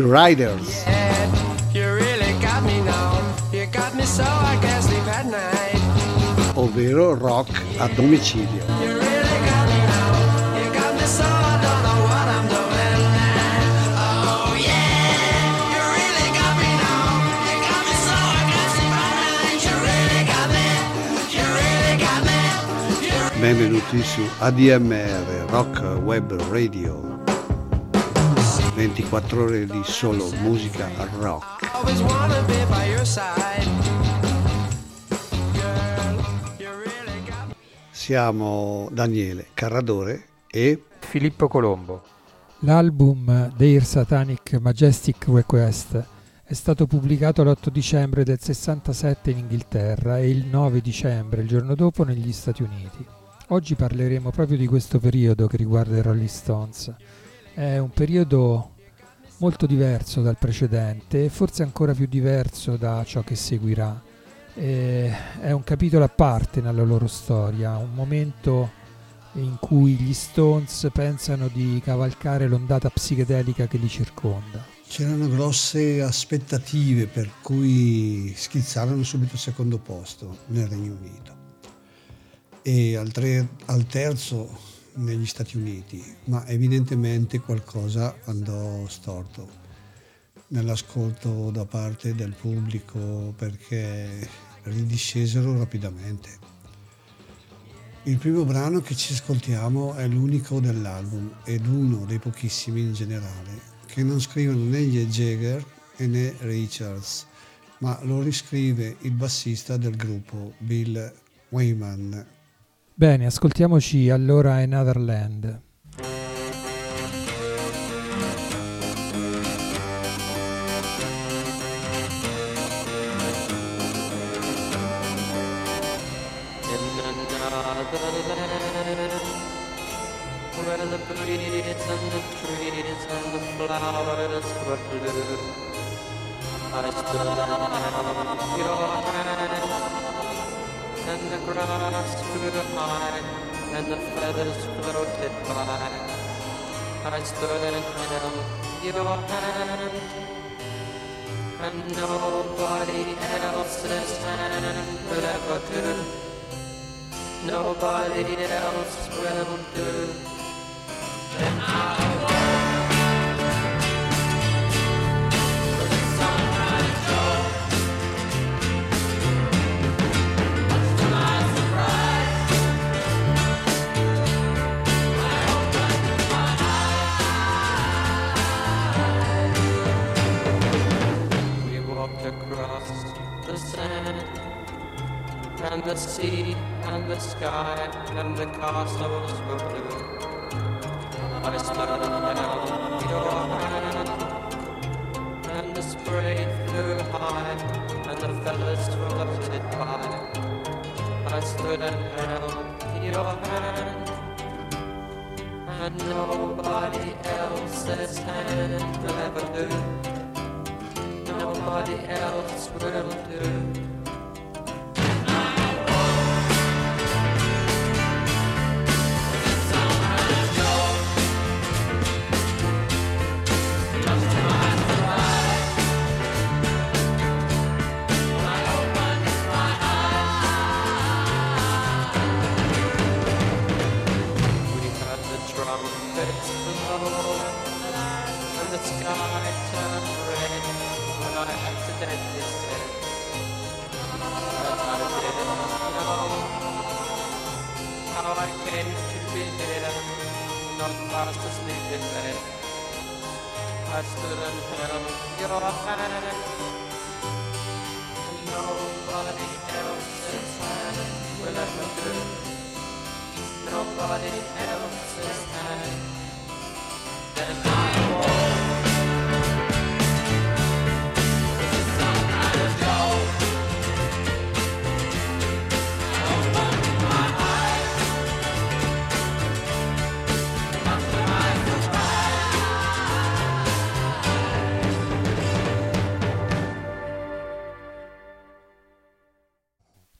The Riders. Ovvero rock a domicilio. Benvenuti su ADMR, Rock Web Radio. 24 ore di solo musica rock. Siamo Daniele Carradore e Filippo Colombo. L'album Their Satanic Majestic Request è stato pubblicato l'8 dicembre del 67 in Inghilterra e il 9 dicembre, il giorno dopo, negli Stati Uniti. Oggi parleremo proprio di questo periodo che riguarda i Rolling Stones. È un periodo molto diverso dal precedente e forse ancora più diverso da ciò che seguirà. È un capitolo a parte nella loro storia, un momento in cui gli Stones pensano di cavalcare l'ondata psichedelica che li circonda. C'erano grosse aspettative, per cui schizzarono subito al secondo posto nel Regno Unito e al terzo negli Stati Uniti, ma evidentemente qualcosa andò storto nell'ascolto da parte del pubblico, perché ridiscesero rapidamente. Il primo brano che ci ascoltiamo è l'unico dell'album ed uno dei pochissimi in generale che non scrivono né Jagger né Richards, ma lo riscrive il bassista del gruppo, Bill Wyman. Bene, ascoltiamoci allora Another Land.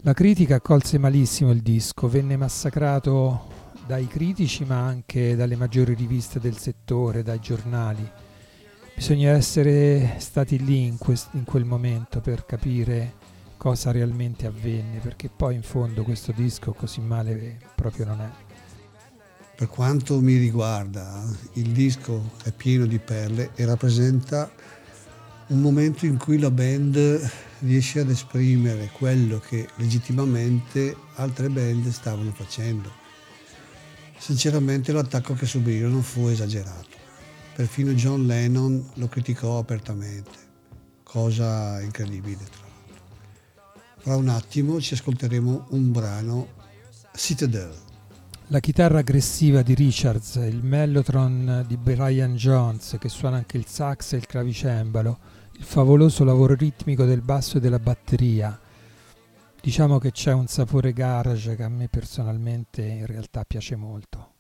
La critica accolse malissimo il disco, venne massacrato dai critici ma anche dalle maggiori riviste del settore, dai giornali. Bisogna essere stati lì in quel momento per capire cosa realmente avvenne, perché poi in fondo questo disco così male proprio non è. Per quanto mi riguarda, il disco è pieno di perle e rappresenta un momento in cui la band riesce ad esprimere quello che legittimamente altre band stavano facendo. Sinceramente l'attacco che subirono fu esagerato. Perfino John Lennon lo criticò apertamente, cosa incredibile tra l'altro. Fra un attimo ci ascolteremo un brano, Citadel. La chitarra aggressiva di Richards, il mellotron di Brian Jones che suona anche il sax e il clavicembalo, il favoloso lavoro ritmico del basso e della batteria. Diciamo che c'è un sapore garage che a me personalmente in realtà piace molto.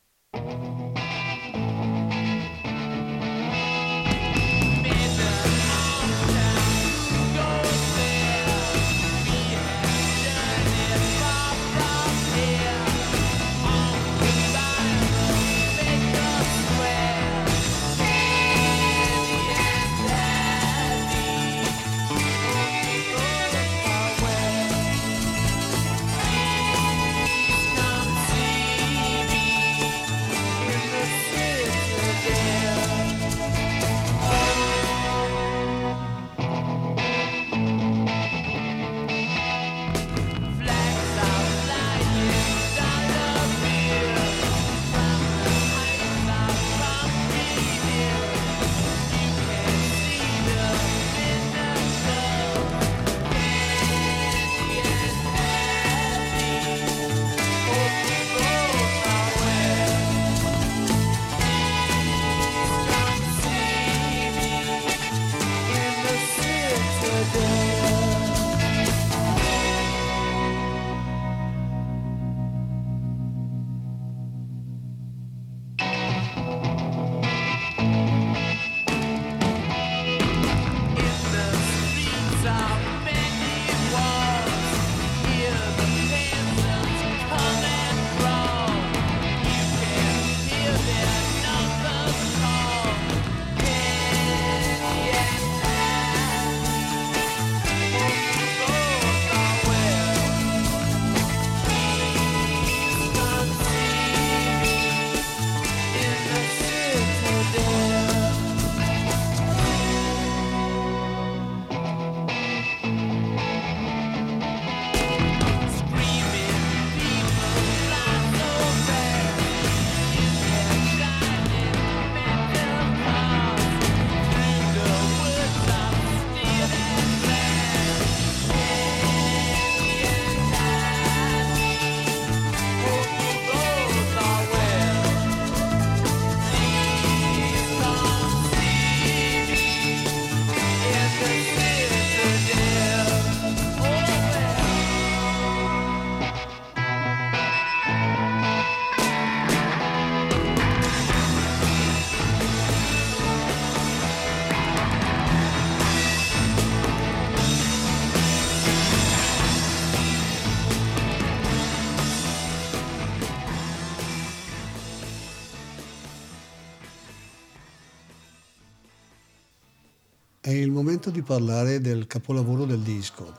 È il momento di parlare del capolavoro del disco,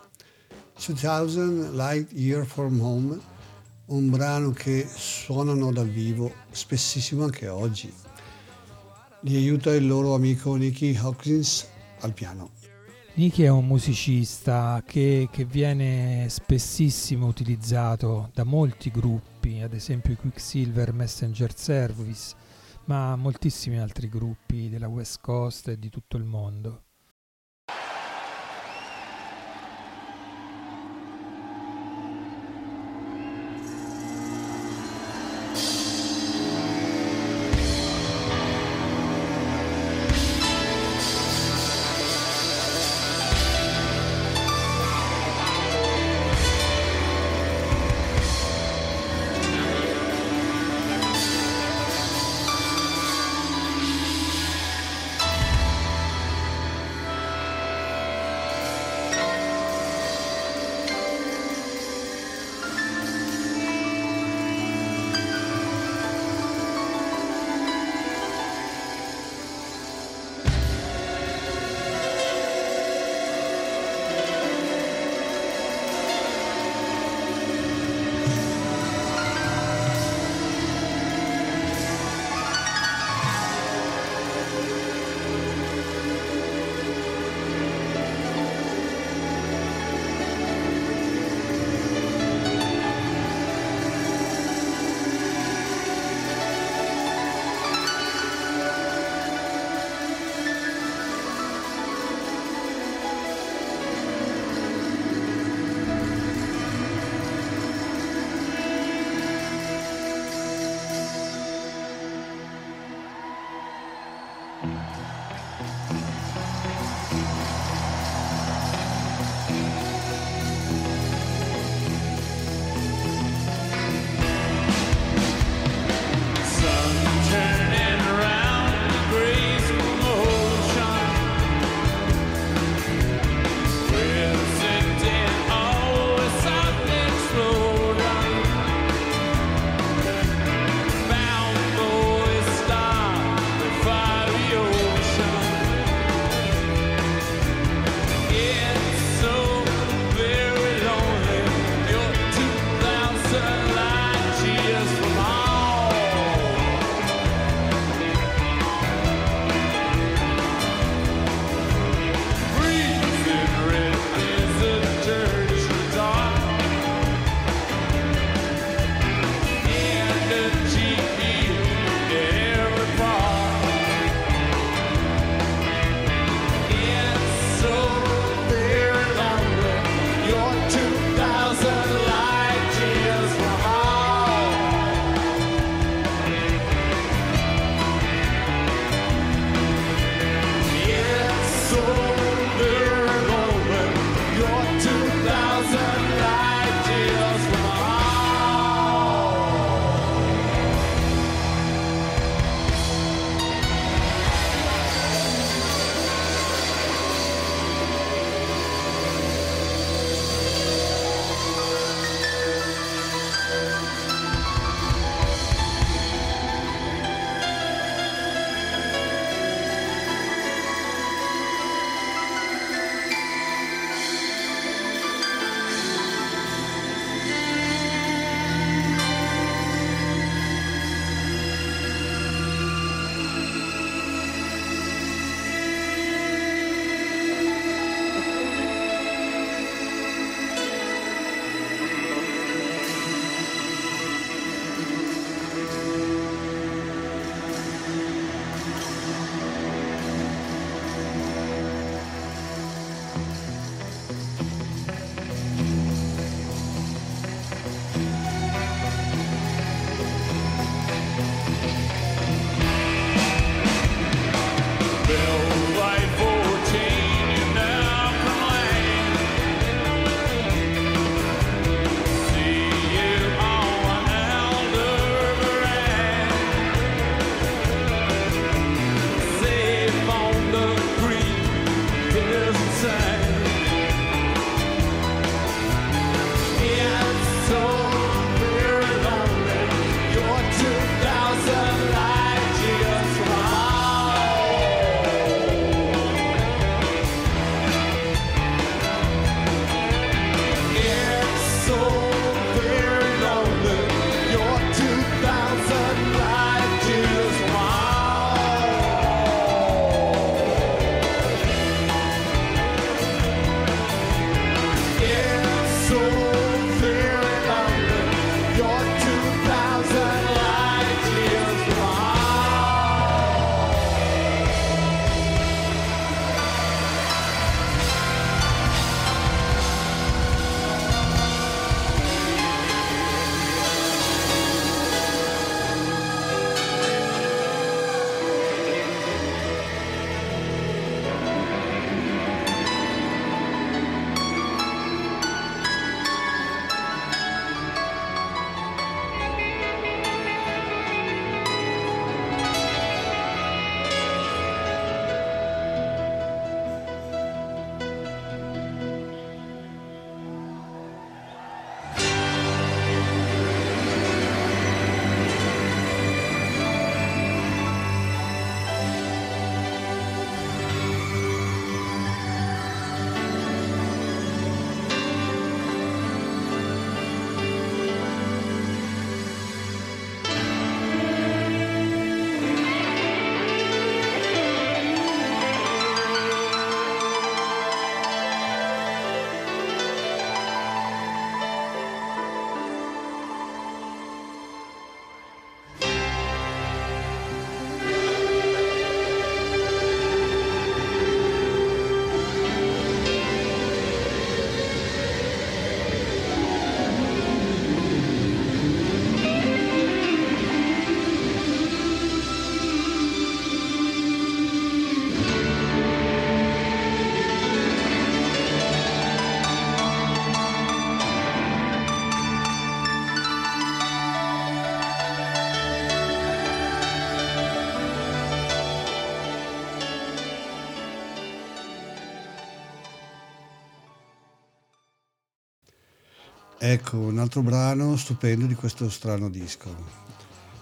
2000 Light Year from Home, un brano che suonano dal vivo spessissimo anche oggi. Li aiuta il loro amico Nicky Hawkins al piano. Nicky è un musicista che viene spessissimo utilizzato da molti gruppi, ad esempio i Quicksilver Messenger Service, ma moltissimi altri gruppi della West Coast e di tutto il mondo. Ecco un altro brano stupendo di questo strano disco,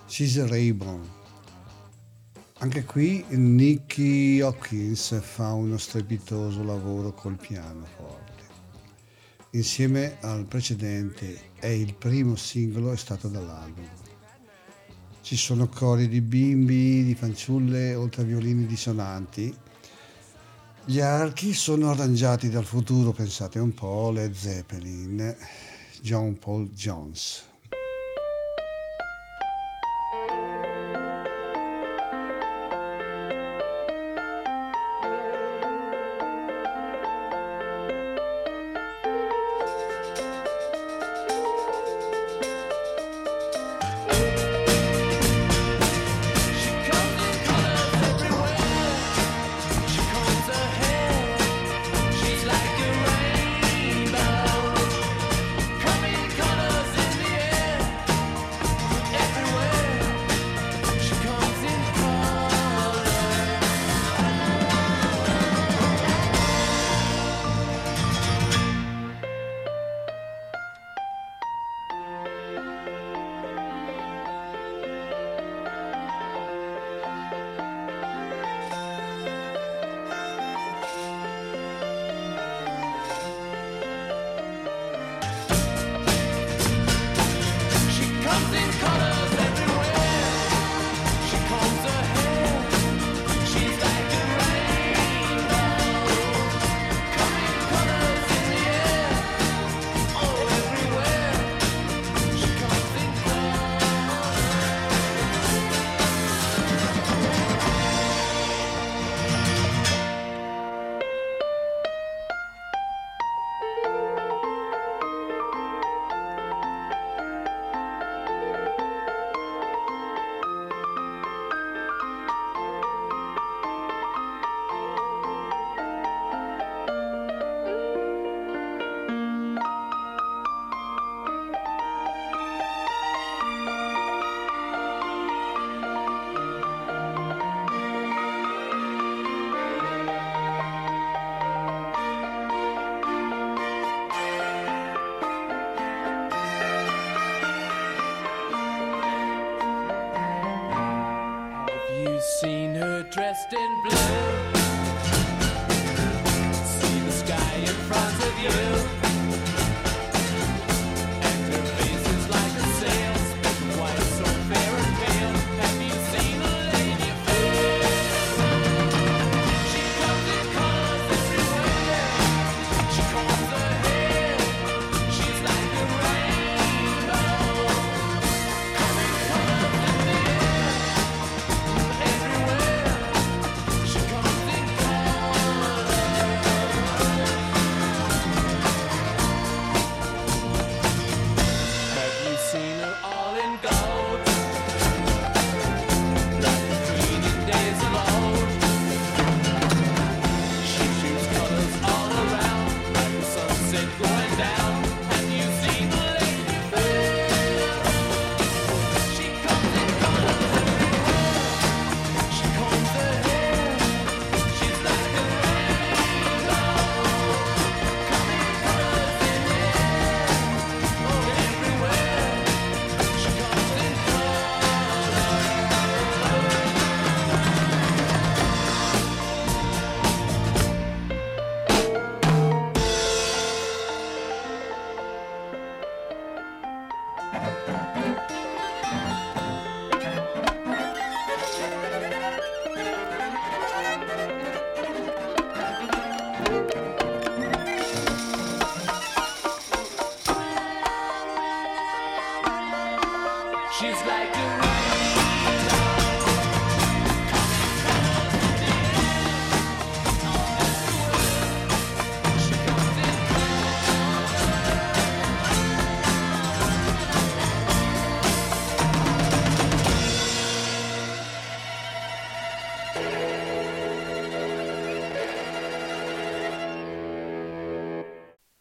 She's a Rainbow. Anche qui Nicky Hopkins fa uno strepitoso lavoro col pianoforte. Insieme al precedente è il primo singolo estratto dall'album. Ci sono cori di bimbi, di fanciulle, oltre a violini dissonanti. Gli archi sono arrangiati dal futuro, pensate un po', Led Zeppelin, John Paul Jones.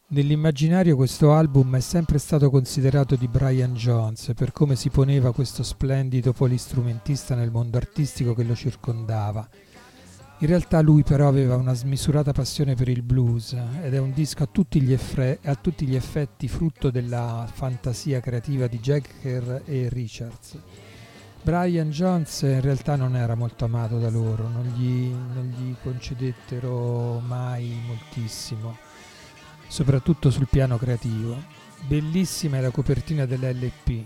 Nell'immaginario questo album è sempre stato considerato di Brian Jones per come si poneva questo splendido polistrumentista nel mondo artistico che lo circondava. In realtà lui però aveva una smisurata passione per il blues ed è un disco a tutti gli effetti frutto della fantasia creativa di Jagger e Richards. Brian Jones in realtà non era molto amato da loro, non gli concedettero mai moltissimo, soprattutto sul piano creativo. Bellissima è la copertina dell'LP,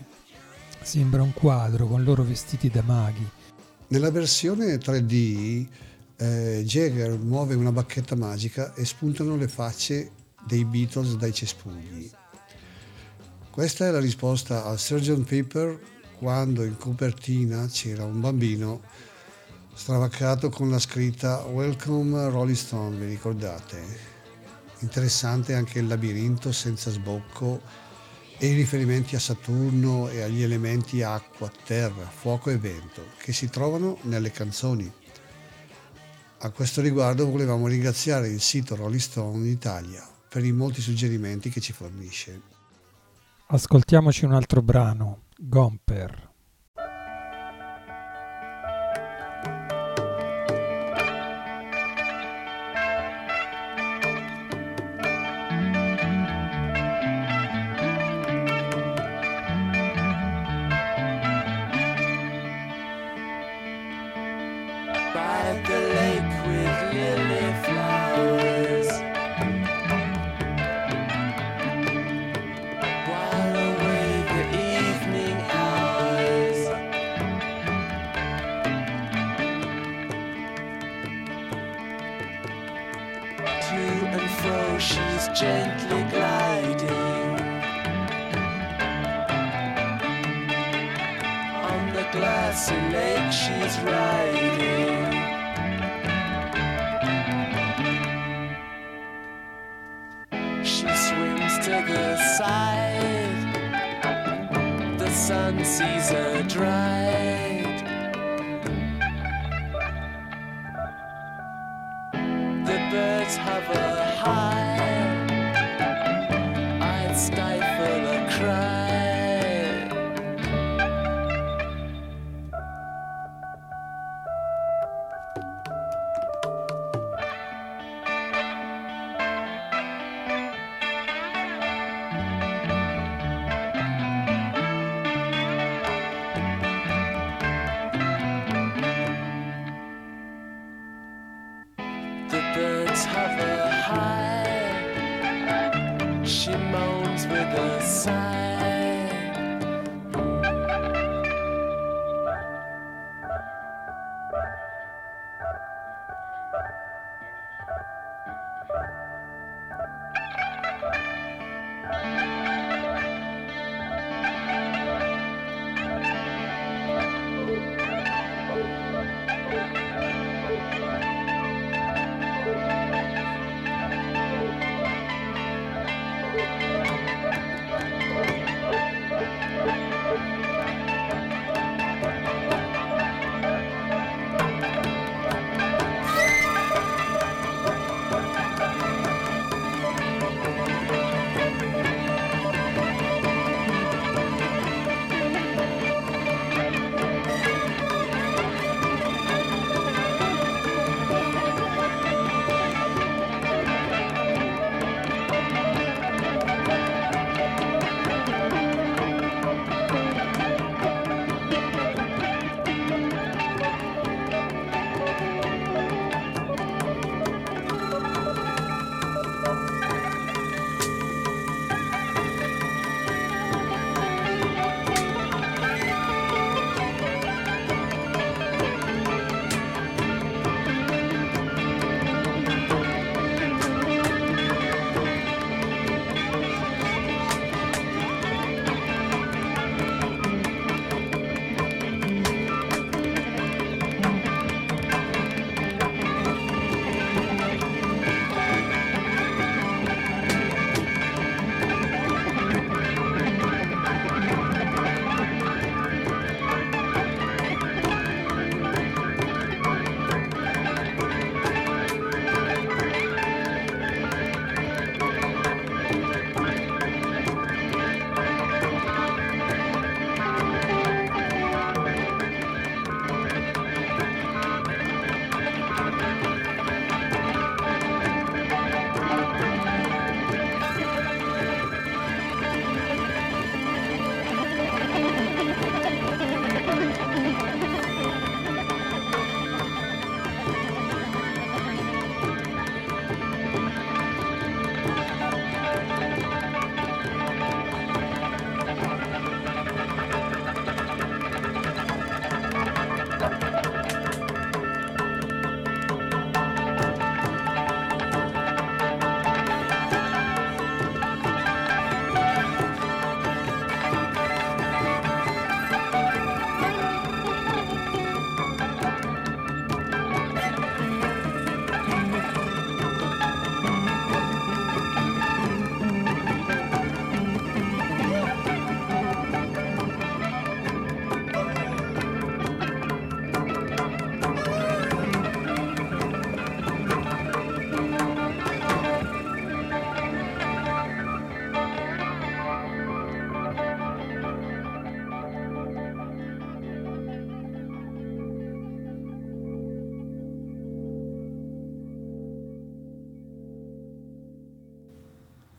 sembra un quadro con loro vestiti da maghi. Nella versione 3D Jagger muove una bacchetta magica e spuntano le facce dei Beatles dai cespugli. Questa è la risposta al Sgt. Pepper, quando in copertina c'era un bambino stravaccato con la scritta Welcome Rolling Stone, vi ricordate? Interessante anche il labirinto senza sbocco e i riferimenti a Saturno e agli elementi acqua, terra, fuoco e vento che si trovano nelle canzoni. A questo riguardo volevamo ringraziare il sito Rolling Stone Italia per i molti suggerimenti che ci fornisce. Ascoltiamoci un altro brano, Gomper.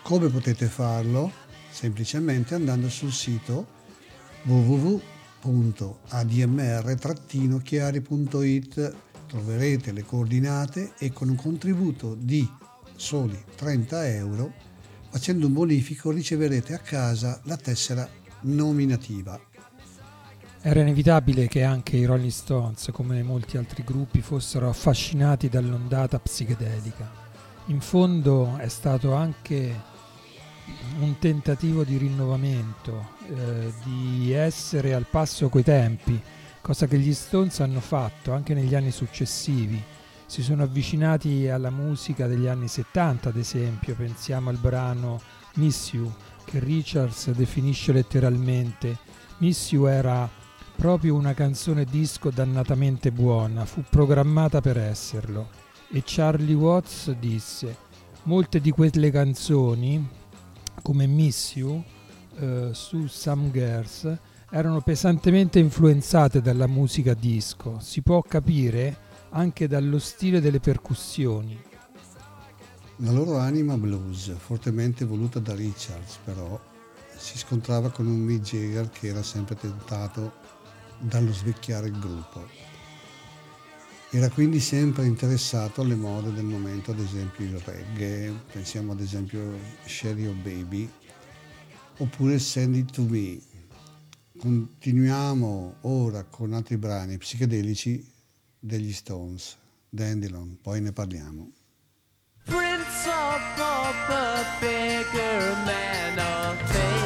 Come potete farlo? Semplicemente andando sul sito www.admr-chiari.it. Troverete le coordinate e con un contributo di soli €30, facendo un bonifico, riceverete a casa la tessera nominativa. Era inevitabile che anche i Rolling Stones, come molti altri gruppi, fossero affascinati dall'ondata psichedelica. In fondo è stato anche un tentativo di rinnovamento, di essere al passo coi tempi, cosa che gli Stones hanno fatto anche negli anni successivi. Si sono avvicinati alla musica degli anni 70, ad esempio, pensiamo al brano Miss You, che Richards definisce letteralmente. Miss You era proprio una canzone disco dannatamente buona, fu programmata per esserlo. E Charlie Watts disse: molte di quelle canzoni, come Miss You, su Some Girls, erano pesantemente influenzate dalla musica disco, si può capire anche dallo stile delle percussioni. La loro anima blues, fortemente voluta da Richards, però, si scontrava con un Mick Jagger che era sempre tentato dallo svecchiare il gruppo. Era quindi sempre interessato alle mode del momento, ad esempio il reggae, pensiamo ad esempio Sherry O'Baby, oppure Send It To Me. Continuiamo ora con altri brani psichedelici degli Stones, Dandelion, poi ne parliamo. Prince of the bigger man of fame.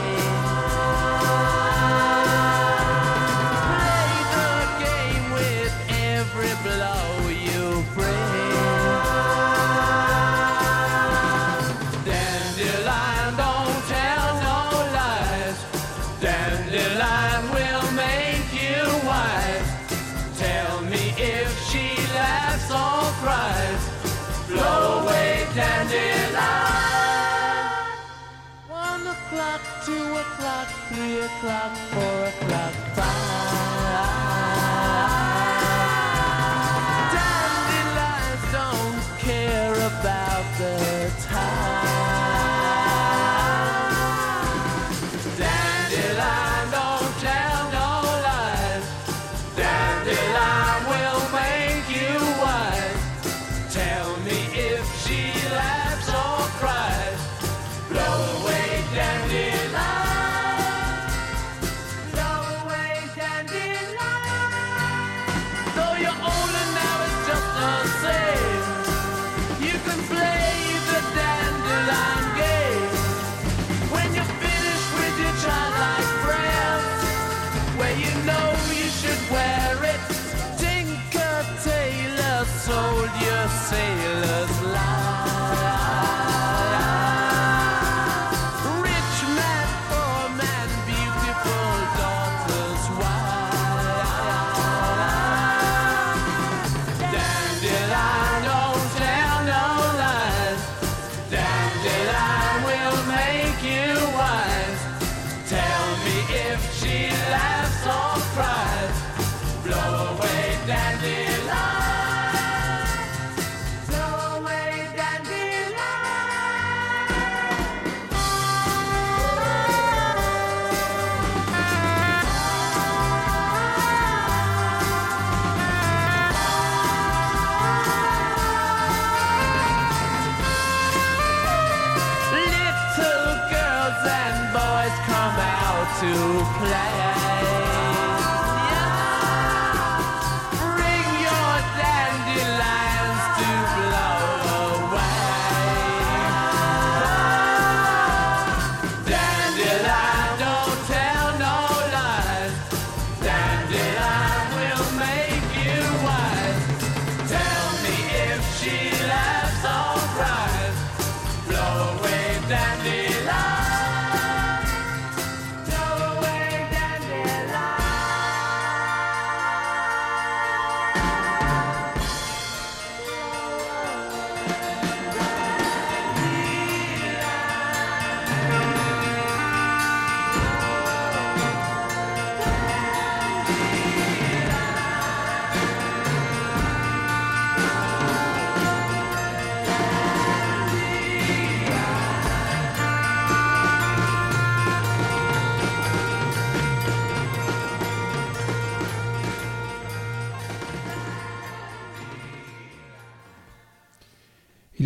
That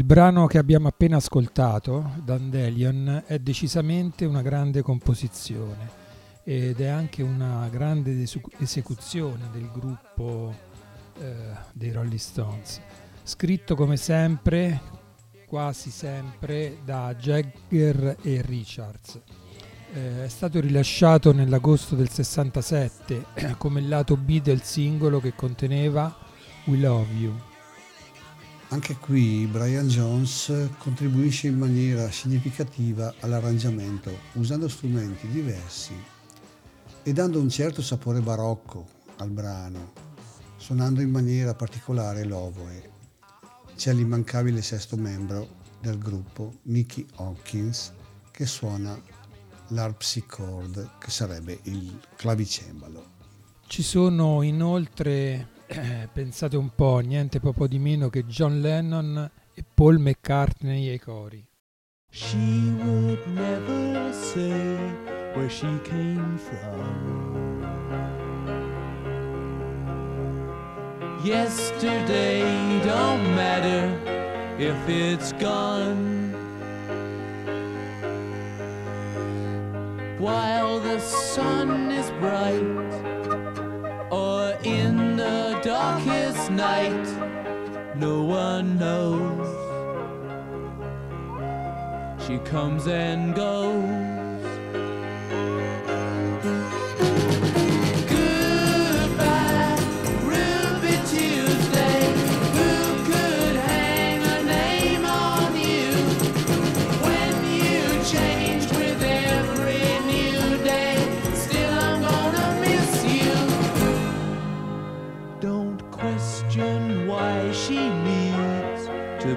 brano che abbiamo appena ascoltato, Dandelion, è decisamente una grande composizione ed è anche una grande esecuzione del gruppo dei Rolling Stones, scritto come sempre, quasi sempre, da Jagger e Richards. È stato rilasciato nell'agosto del 67 come lato B del singolo che conteneva We Love You. Anche qui Brian Jones contribuisce in maniera significativa all'arrangiamento, usando strumenti diversi e dando un certo sapore barocco al brano, suonando in maniera particolare l'oboe. C'è l'immancabile sesto membro del gruppo, Mickey Hawkins, che suona l'arpsichord, che sarebbe il clavicembalo. Ci sono inoltre, pensate un po', niente proprio di meno che John Lennon e Paul McCartney ai cori. She would never say where she came from. Yesterday don't matter if it's gone. While the sun is bright or in the darkest night, no one knows. She comes and goes. Goodbye, Ruby Tuesday. Who could hang a name on you when you changed with every new day? Still I'm gonna miss you. Don't question why she needs to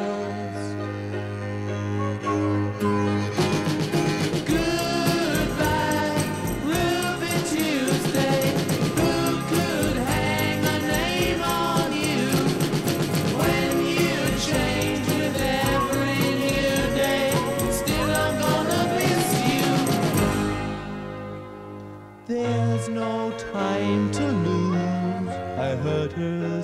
There's no time to lose, I heard her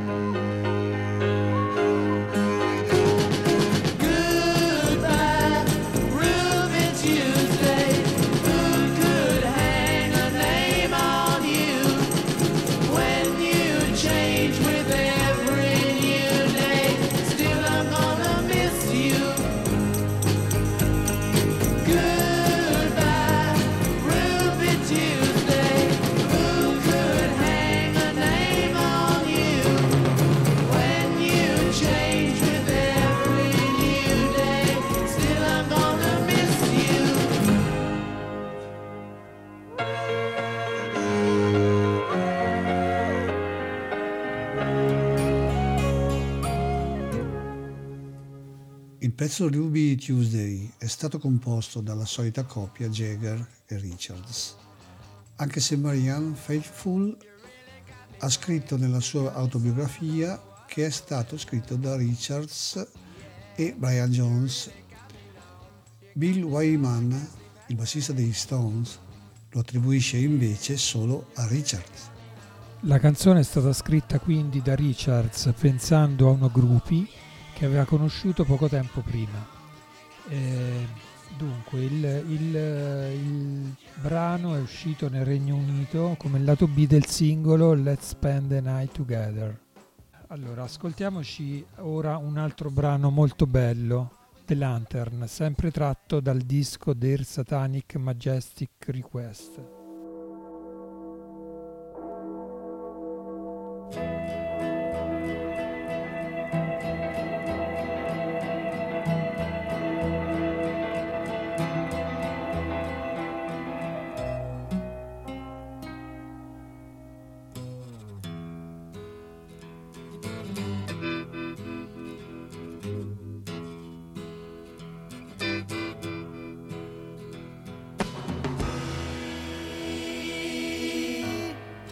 Goodbye, Ruby Tuesday. Who could hang a name on you when you change with every new day? Still I'm gonna miss you. Goodbye, Ruby Tuesday. Who could hang a name on you when you change with every new day? Still I'm gonna miss you. Il pezzo Ruby Tuesday è stato composto dalla solita coppia Jagger e Richards, anche se Marianne Faithfull ha scritto nella sua autobiografia che è stato scritto da Richards e Brian Jones. Bill Wyman, il bassista degli Stones, lo attribuisce invece solo a Richards. La canzone è stata scritta quindi da Richards pensando a uno groupie che aveva conosciuto poco tempo prima. Dunque il brano è uscito nel Regno Unito come lato B del singolo Let's Spend the Night Together. Allora, ascoltiamoci ora un altro brano molto bello, The Lantern, sempre tratto dal disco The Satanic Majestic Request.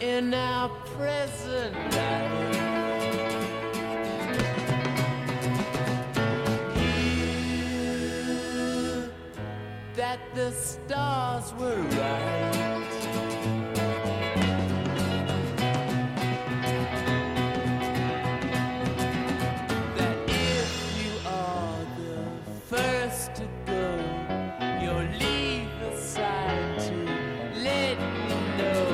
In our present life, here that the stars were right, that if you are the first to go, you'll leave the side to let me know.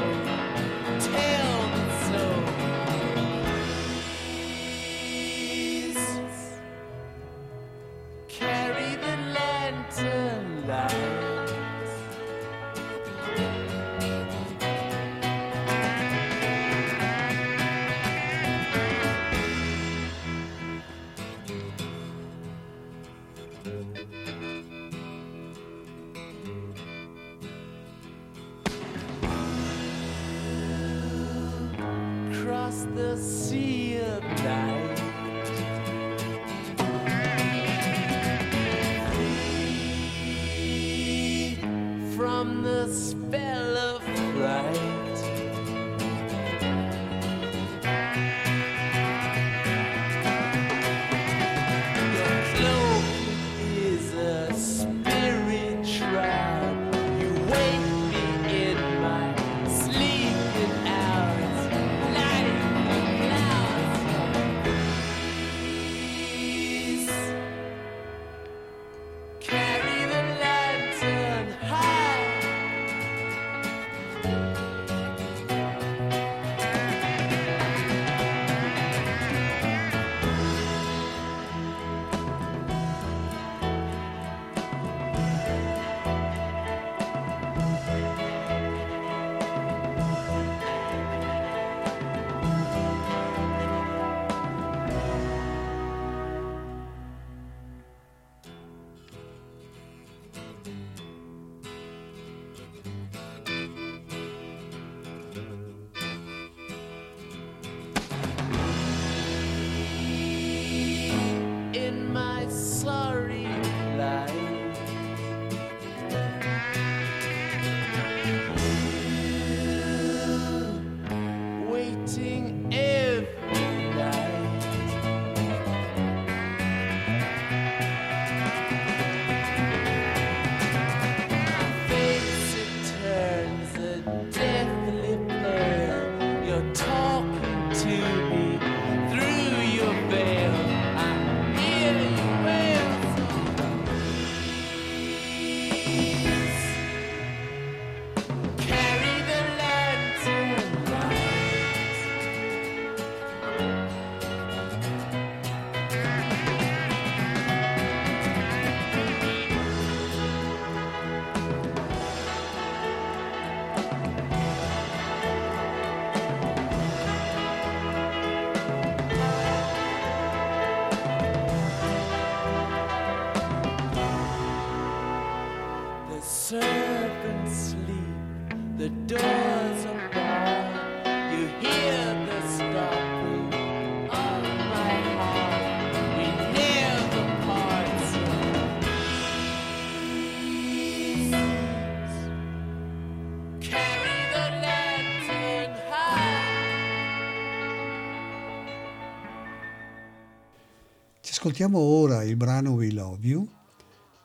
Ascoltiamo ora il brano We Love You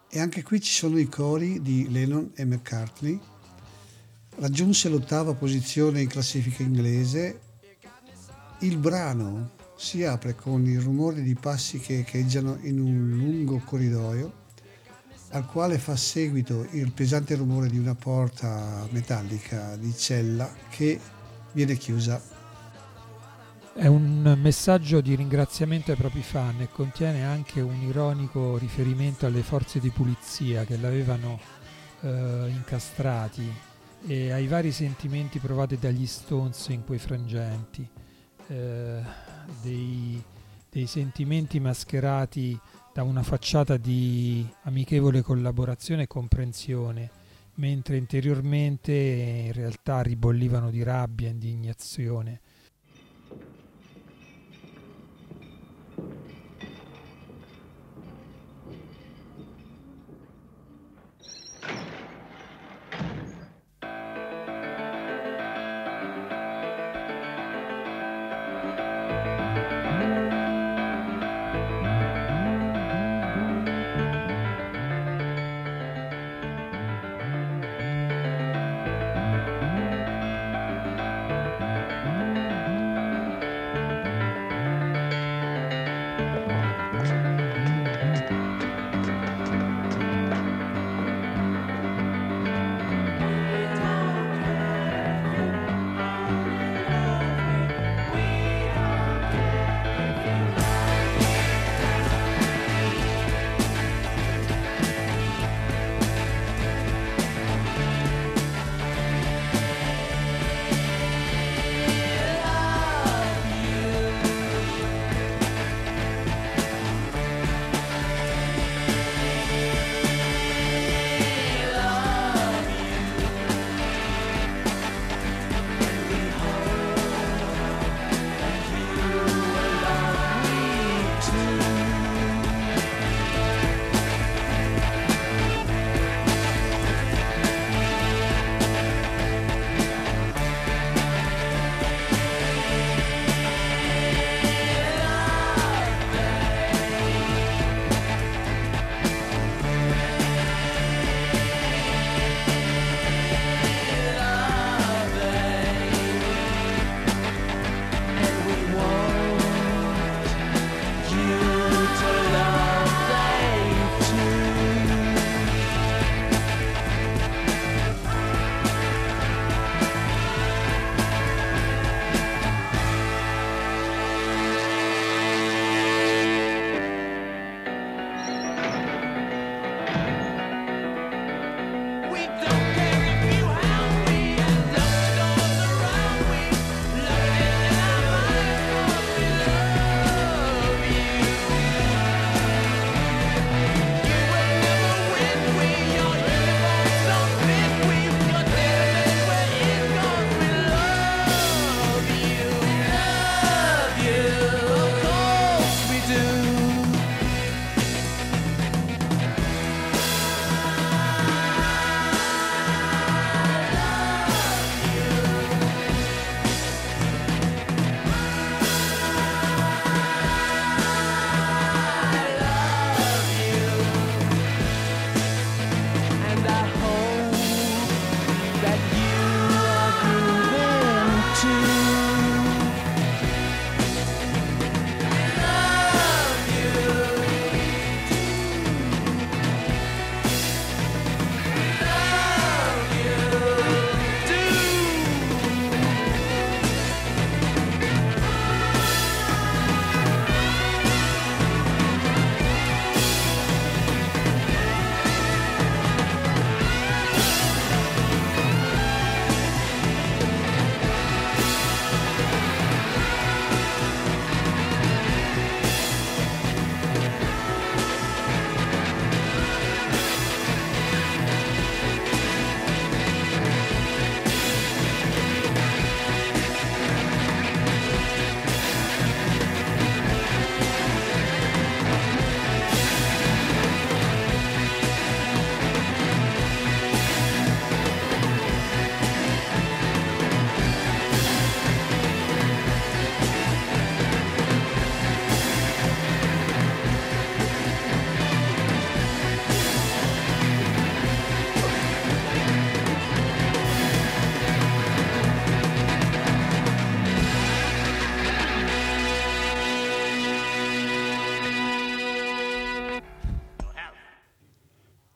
e anche qui ci sono i cori di Lennon e McCartney. Raggiunse l'ottava posizione in classifica inglese. Il brano si apre con il rumore di passi che echeggiano in un lungo corridoio al quale fa seguito il pesante rumore di una porta metallica di cella che viene chiusa. È un messaggio di ringraziamento ai propri fan e contiene anche un ironico riferimento alle forze di pulizia che l'avevano incastrati e ai vari sentimenti provati dagli Stones in quei frangenti, dei sentimenti mascherati da una facciata di amichevole collaborazione e comprensione, mentre interiormente in realtà ribollivano di rabbia e indignazione.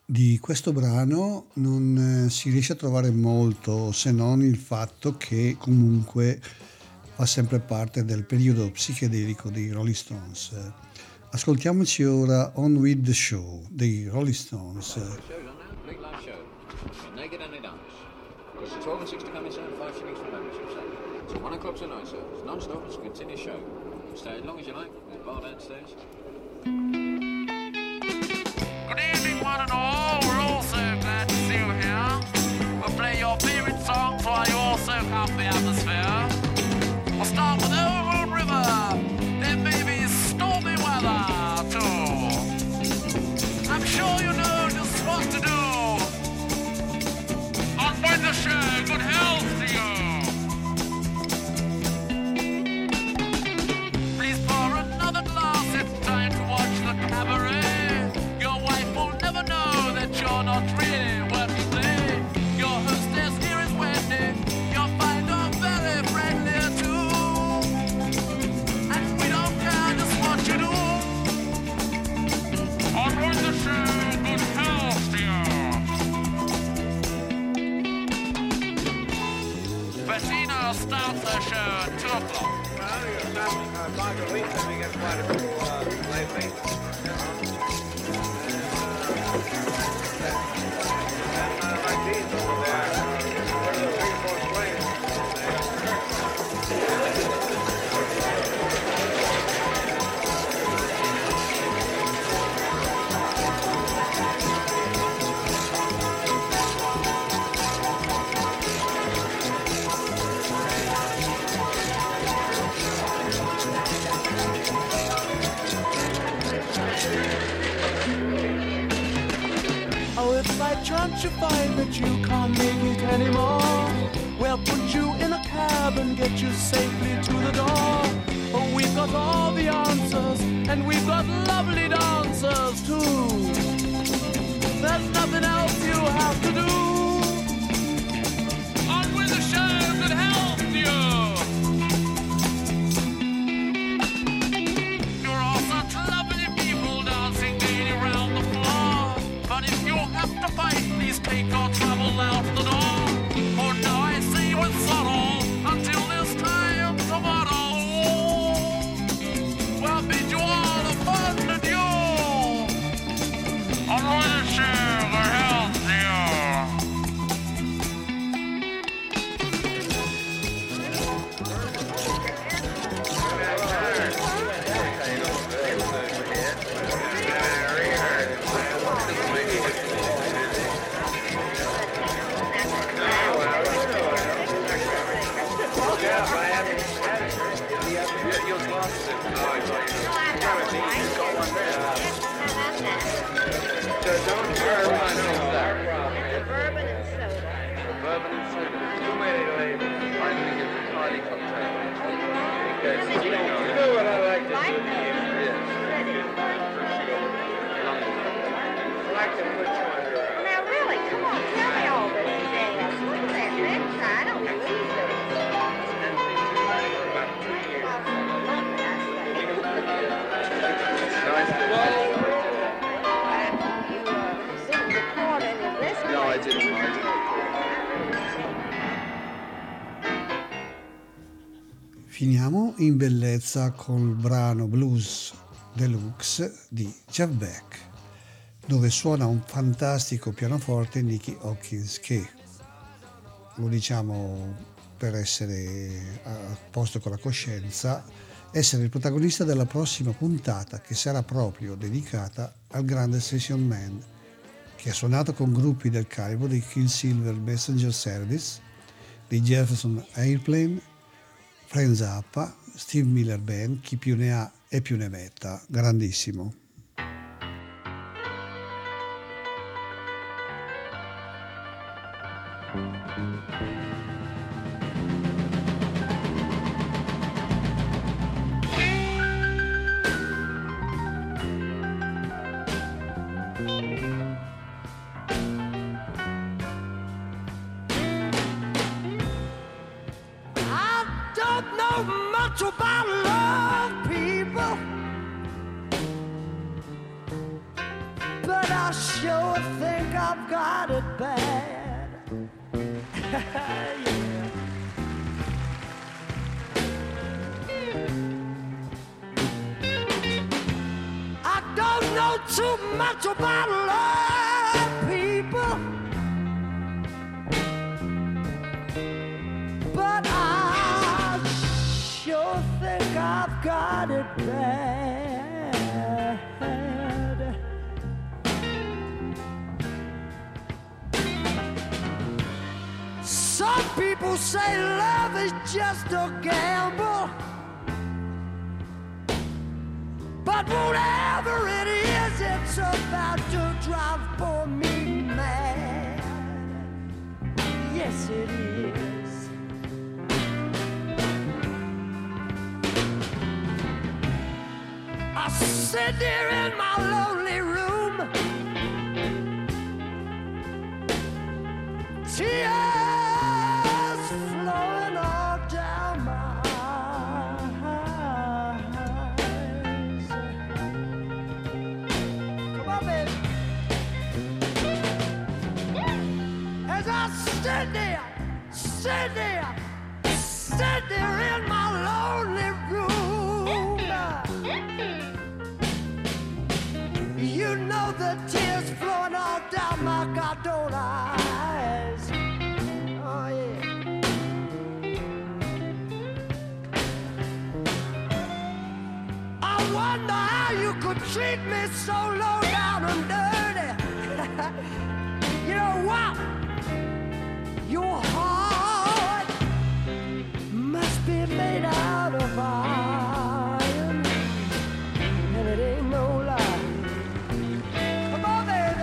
Di questo brano non si riesce a trovare molto, se non il fatto che comunque fa sempre parte del periodo psichedelico dei Rolling Stones. Ascoltiamoci ora On With The Show dei Rolling Stones. Good evening, one and all. We're all so glad to see you here. We'll play your favorite songs while you all soak up the atmosphere. We'll start with Old River, then maybe stormy weather too. I'm sure you know just what to do. On With The Show, good health to you. Please pour another glass. It's time to watch the cabaret. You're not really what you play. Your hostess here is Wendy. You'll find her very friendly too. And we don't care just what you do. On With The Show, good health to you. Bettina starts her show at 2 o'clock. Well, you're traveling for a larger week, and we get quite a few late nights. Chance you find that you can't make it anymore, we'll put you in a cab and get you safely to the door. Oh, we've got all the answers, and we've got lovely dancers too. There's nothing else you have to do. On With The Show that helps you. You're all such lovely people dancing daily around the floor, but if you have to fight, please take your trouble out the door. For now I see you in sorrow until this time tomorrow. Well, bid you all a fond adieu. On With The Show, we're finiamo in bellezza col brano Blues Deluxe di Jeff Beck, dove suona un fantastico pianoforte Nicky Hopkins che, lo diciamo per essere a posto con la coscienza, essere il protagonista della prossima puntata, che sarà proprio dedicata al grande session man che ha suonato con gruppi del calibro dei Quicksilver Messenger Service, dei Jefferson Airplane, Frank Zappa, Steve Miller Band, chi più ne ha e più ne metta. Grandissimo. much about love, people, but I sure think I've got it bad. Some people say love is just a gamble, but whatever it is, it's about to drive for me mad. Yes, it is. I sit here in my lonely room, tears flowing all down my sit there in my lonely room. You know the tears flowing all down my goddamn eyes. Oh yeah. I wonder how you could treat me so low down and dirty. You know what? Your heart must be made out of iron, and it ain't no lie. Come on, baby.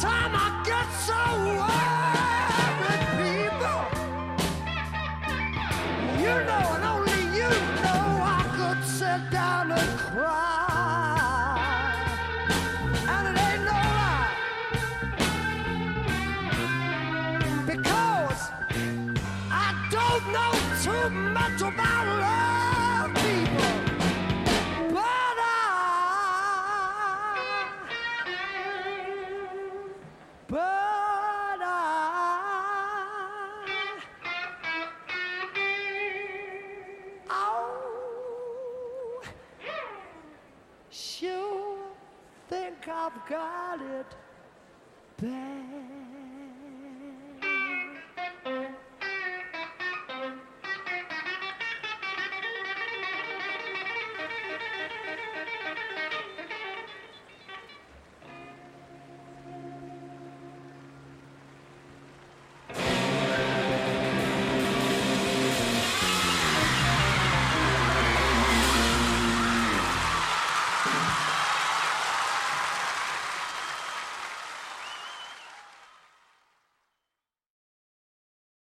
time I get so worried, people. You know, and only you know, I could sit down and cry. And it ain't no lie. Because I don't know too much about love, people. I've got it bad.